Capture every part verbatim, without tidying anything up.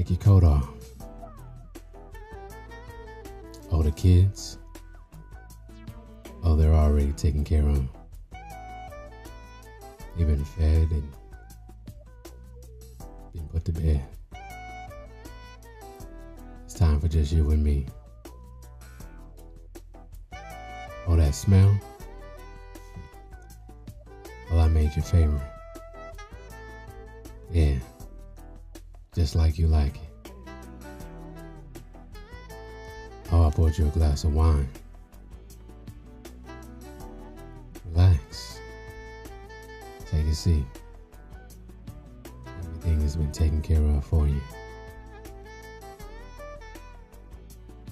Take your coat off. Oh, the kids. Oh, they're already taken care of. They've been fed and been put to bed. It's time for just you and me. Oh, that smell. Well, I made your favorite. Yeah. Just like you like it. Oh, I poured you a glass of wine. Relax. Take a seat. Everything has been taken care of for you.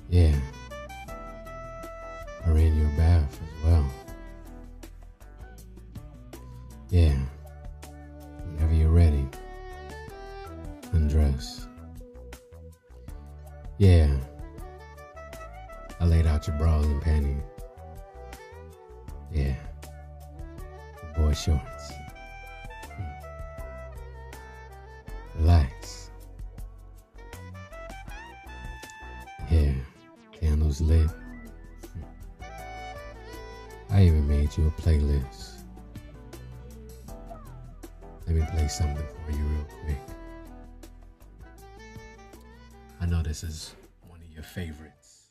Yeah. I ran your bath as well. Yeah. Whenever you're ready. Undress. Yeah. I laid out your bras and panties. Yeah. Your boy shorts. Hmm. Relax. Yeah. Candles lit. Hmm. I even made you a playlist. Let me play something for you real quick. I know this is one of your favorites.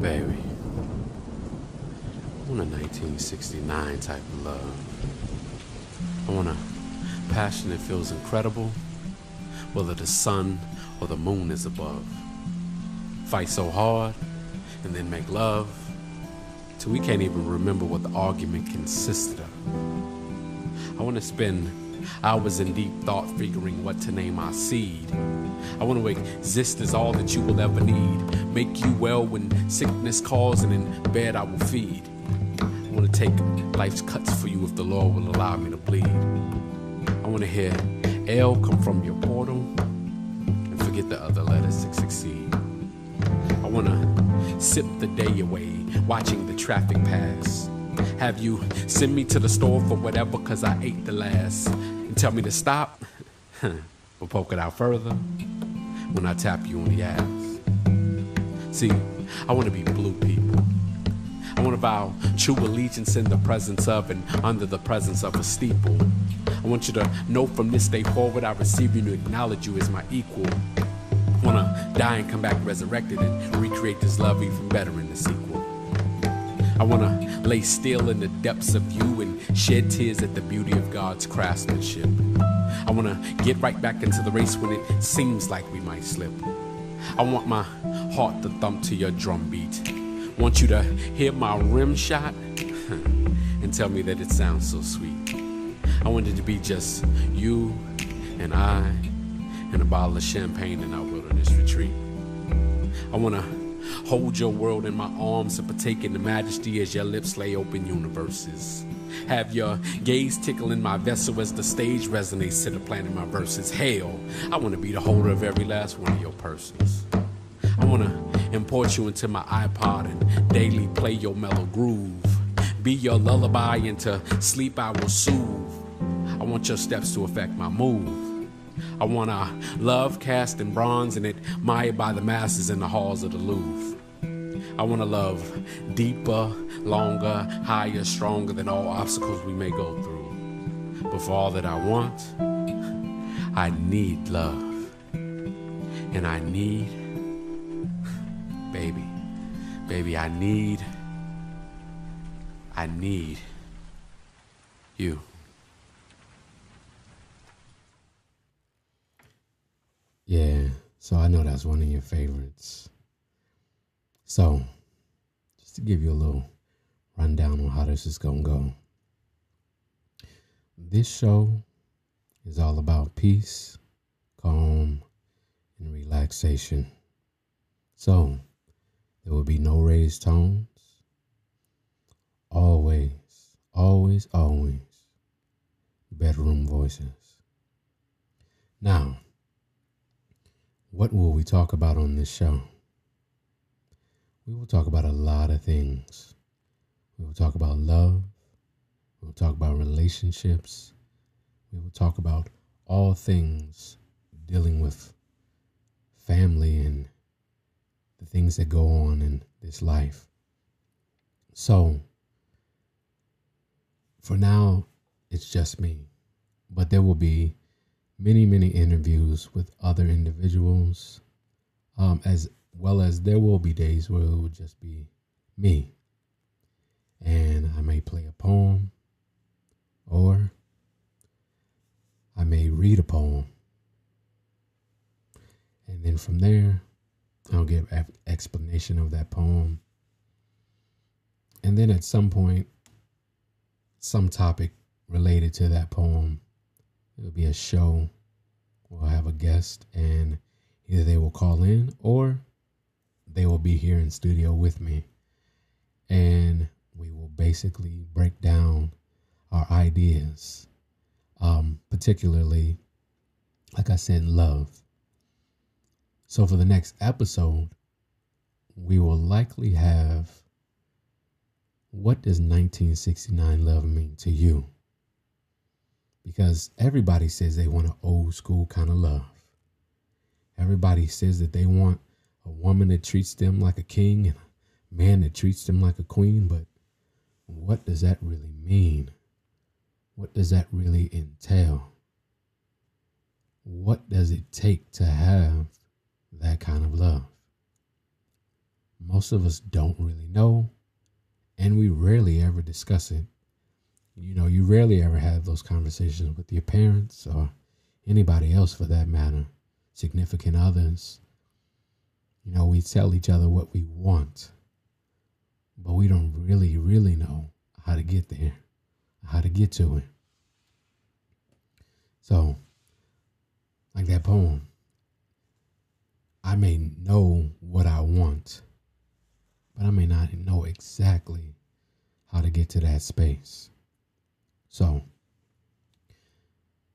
Baby, I want a nineteen sixty-nine type of love. I want a passion that feels incredible, whether the sun or the moon is above. Fight so hard and then make love till we can't even remember what the argument consisted of. I want to spend hours in deep thought figuring what to name our seed. I want to exist as all that you will ever need. Make you well when sickness calls, and in bed I will feed. I want to take life's cuts for you if the Lord will allow me to bleed. I want to hear L come from your portal and forget the other letters to succeed. I want to sip the day away, watching the traffic pass. Have you send me to the store for whatever, cause I ate the last. And tell me to stop, or poke it out further when I tap you on the ass. See, I wanna be blue people. I wanna vow true allegiance in the presence of and under the presence of a steeple. I want you to know from this day forward I receive you and acknowledge you as my equal. I wanna die and come back resurrected and recreate this love even better in the sequel. I want to lay still in the depths of you and shed tears at the beauty of God's craftsmanship. I want to get right back into the race when it seems like we might slip. I want my heart to thump to your drum beat. Want you to hear my rim shot and tell me that it sounds so sweet. I want it to be just you and I and a bottle of champagne in our wilderness retreat. I want to hold your world in my arms and partake in the majesty as your lips lay open universes. Have your gaze tickle in my vessel as the stage resonates to the planet in my verses. Hell, I want to be the holder of every last one of your persons. I want to import you into my iPod and daily play your mellow groove. Be your lullaby and to sleep I will soothe. I want your steps to affect my mood. I want our love cast in bronze and admired by the masses in the halls of the Louvre. I want to love deeper, longer, higher, stronger than all obstacles we may go through. But for all that I want, I need love. And I need, baby, baby, I need, I need you. Yeah, so I know that's one of your favorites. So, just to give you a little rundown on how this is going to go. This show is all about peace, calm, and relaxation. So, there will be no raised tones. Always, always, always bedroom voices. Now, what will we talk about on this show? We will talk about a lot of things. We will talk about love. We will talk about relationships. We will talk about all things dealing with family and the things that go on in this life. So for now, it's just me, but there will be many, many interviews with other individuals, um, as well as there will be days where it will just be me. And I may play a poem, or I may read a poem. And then from there, I'll give an explanation of that poem. And then at some point, some topic related to that poem, it'll be a show. We'll have a guest, and either they will call in or they will be here in studio with me. And we will basically break down our ideas, um, particularly, like I said, love. So for the next episode, we will likely have, what does nineteen sixty-nine love mean to you? Because everybody says they want an old school kind of love. Everybody says that they want a woman that treats them like a king and a man that treats them like a queen, but what does that really mean? What does that really entail? What does it take to have that kind of love? Most of us don't really know, and we rarely ever discuss it. You know, you rarely ever have those conversations with your parents or anybody else for that matter, significant others. You know, we tell each other what we want, but we don't really, really know how to get there, how to get to it. So, like that poem, I may know what I want, but I may not know exactly how to get to that space. So,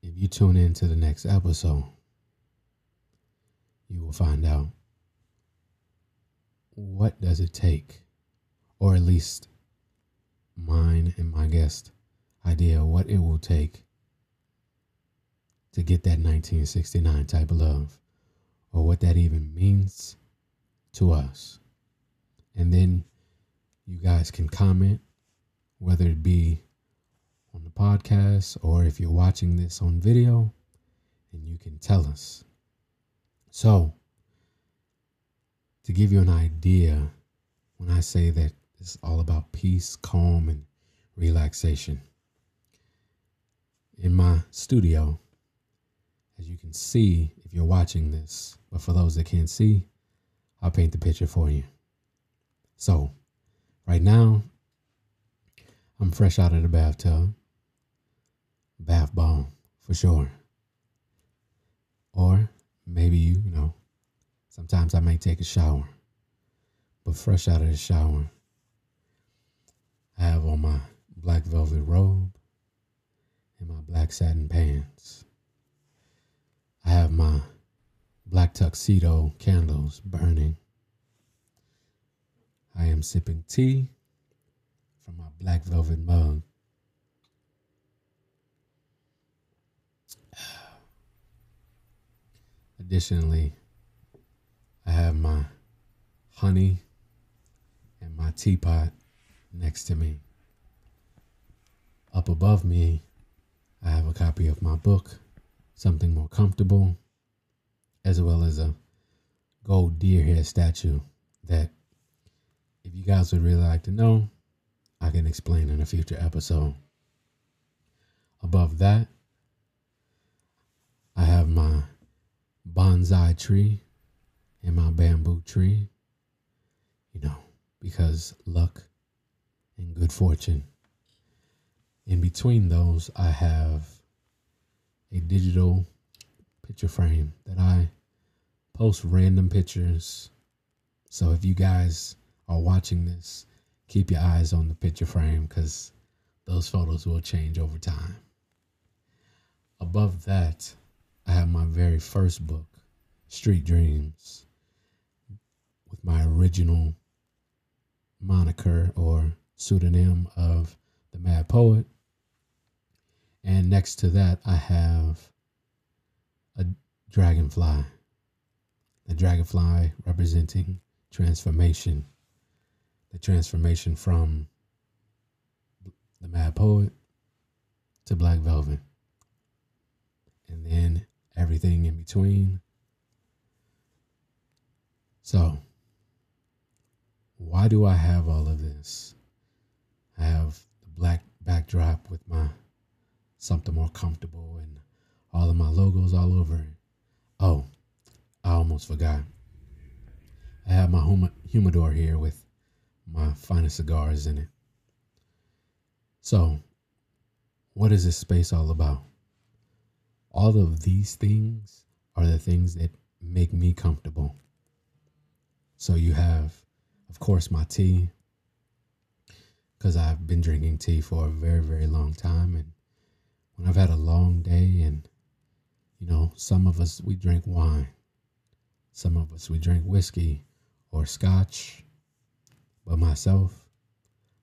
if you tune in to the next episode, you will find out, what does it take? Or at least mine and my guest idea of what it will take to get that nineteen sixty-nine type of love, or what that even means to us. And then you guys can comment, whether it be on the podcast or if you're watching this on video, and you can tell us. So, to give you an idea, when I say that it's all about peace, calm, and relaxation. In my studio, as you can see if you're watching this, but for those that can't see, I'll paint the picture for you. So, right now, I'm fresh out of the bathtub. Bath bomb, for sure. Or maybe, you, you know, sometimes I may take a shower. But fresh out of the shower, I have on my black velvet robe and my black satin pants. I have my black tuxedo candles burning. I am sipping tea from my black velvet mug. Additionally, I have my honey and my teapot next to me. Up above me, I have a copy of my book, Something More Comfortable, as well as a gold deer hair statue that, if you guys would really like to know, I can explain in a future episode. Above that, I have my bonsai tree and my bamboo tree, you know, because luck and good fortune. In between those, I have a digital picture frame that I post random pictures. So if you guys are watching this, keep your eyes on the picture frame, because those photos will change over time. Above that, I have my very first book, Street Dreams, with my original moniker or pseudonym of The Mad Poet. And next to that, I have a dragonfly. The dragonfly representing transformation. The transformation from The Mad Poet to Black Velvet. And then everything in between. So, why do I have all of this? I have the black backdrop with my Something More Comfortable and all of my logos all over it. Oh, I almost forgot. I have my hum humidor here with my finest cigars in it. So, what is this space all about? All of these things are the things that make me comfortable. So you have, of course, my tea, because I've been drinking tea for a very, very long time. And when I've had a long day and, you know, some of us, we drink wine. Some of us, we drink whiskey or scotch. But myself,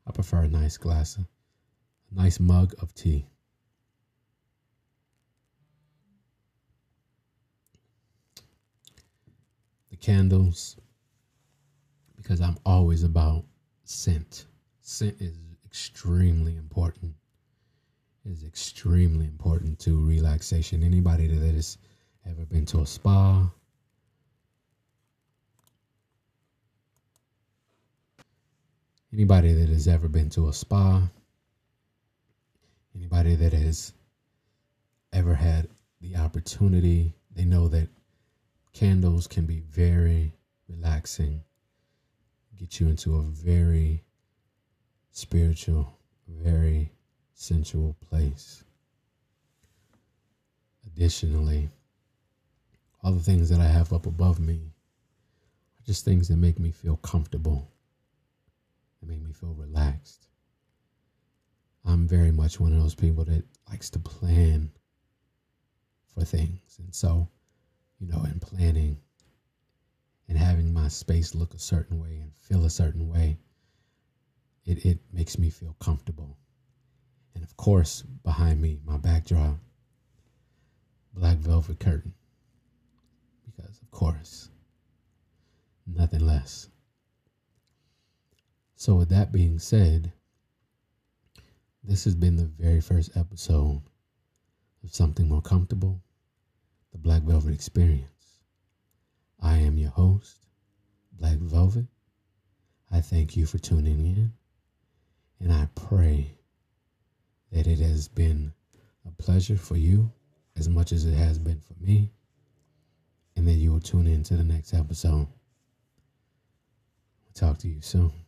I prefer a nice glass, a nice mug of tea. The candles, because I'm always about scent. Scent is extremely important. It is extremely important to relaxation. Anybody that has ever been to a spa, anybody that has ever been to a spa, anybody that has ever had the opportunity, they know that candles can be very relaxing. Get you into a very spiritual, very sensual place. Additionally, all the things that I have up above me are just things that make me feel comfortable, that make me feel relaxed. I'm very much one of those people that likes to plan for things. And so, you know, in planning, and having my space look a certain way and feel a certain way, it, it makes me feel comfortable. And of course, behind me, my backdrop, black velvet curtain. Because of course, nothing less. So with that being said, this has been the very first episode of Something More Comfortable, the Black Velvet Experience. I am your host, Black Velvet. I thank you for tuning in, and I pray that it has been a pleasure for you as much as it has been for me, and that you will tune in to the next episode. I'll talk to you soon.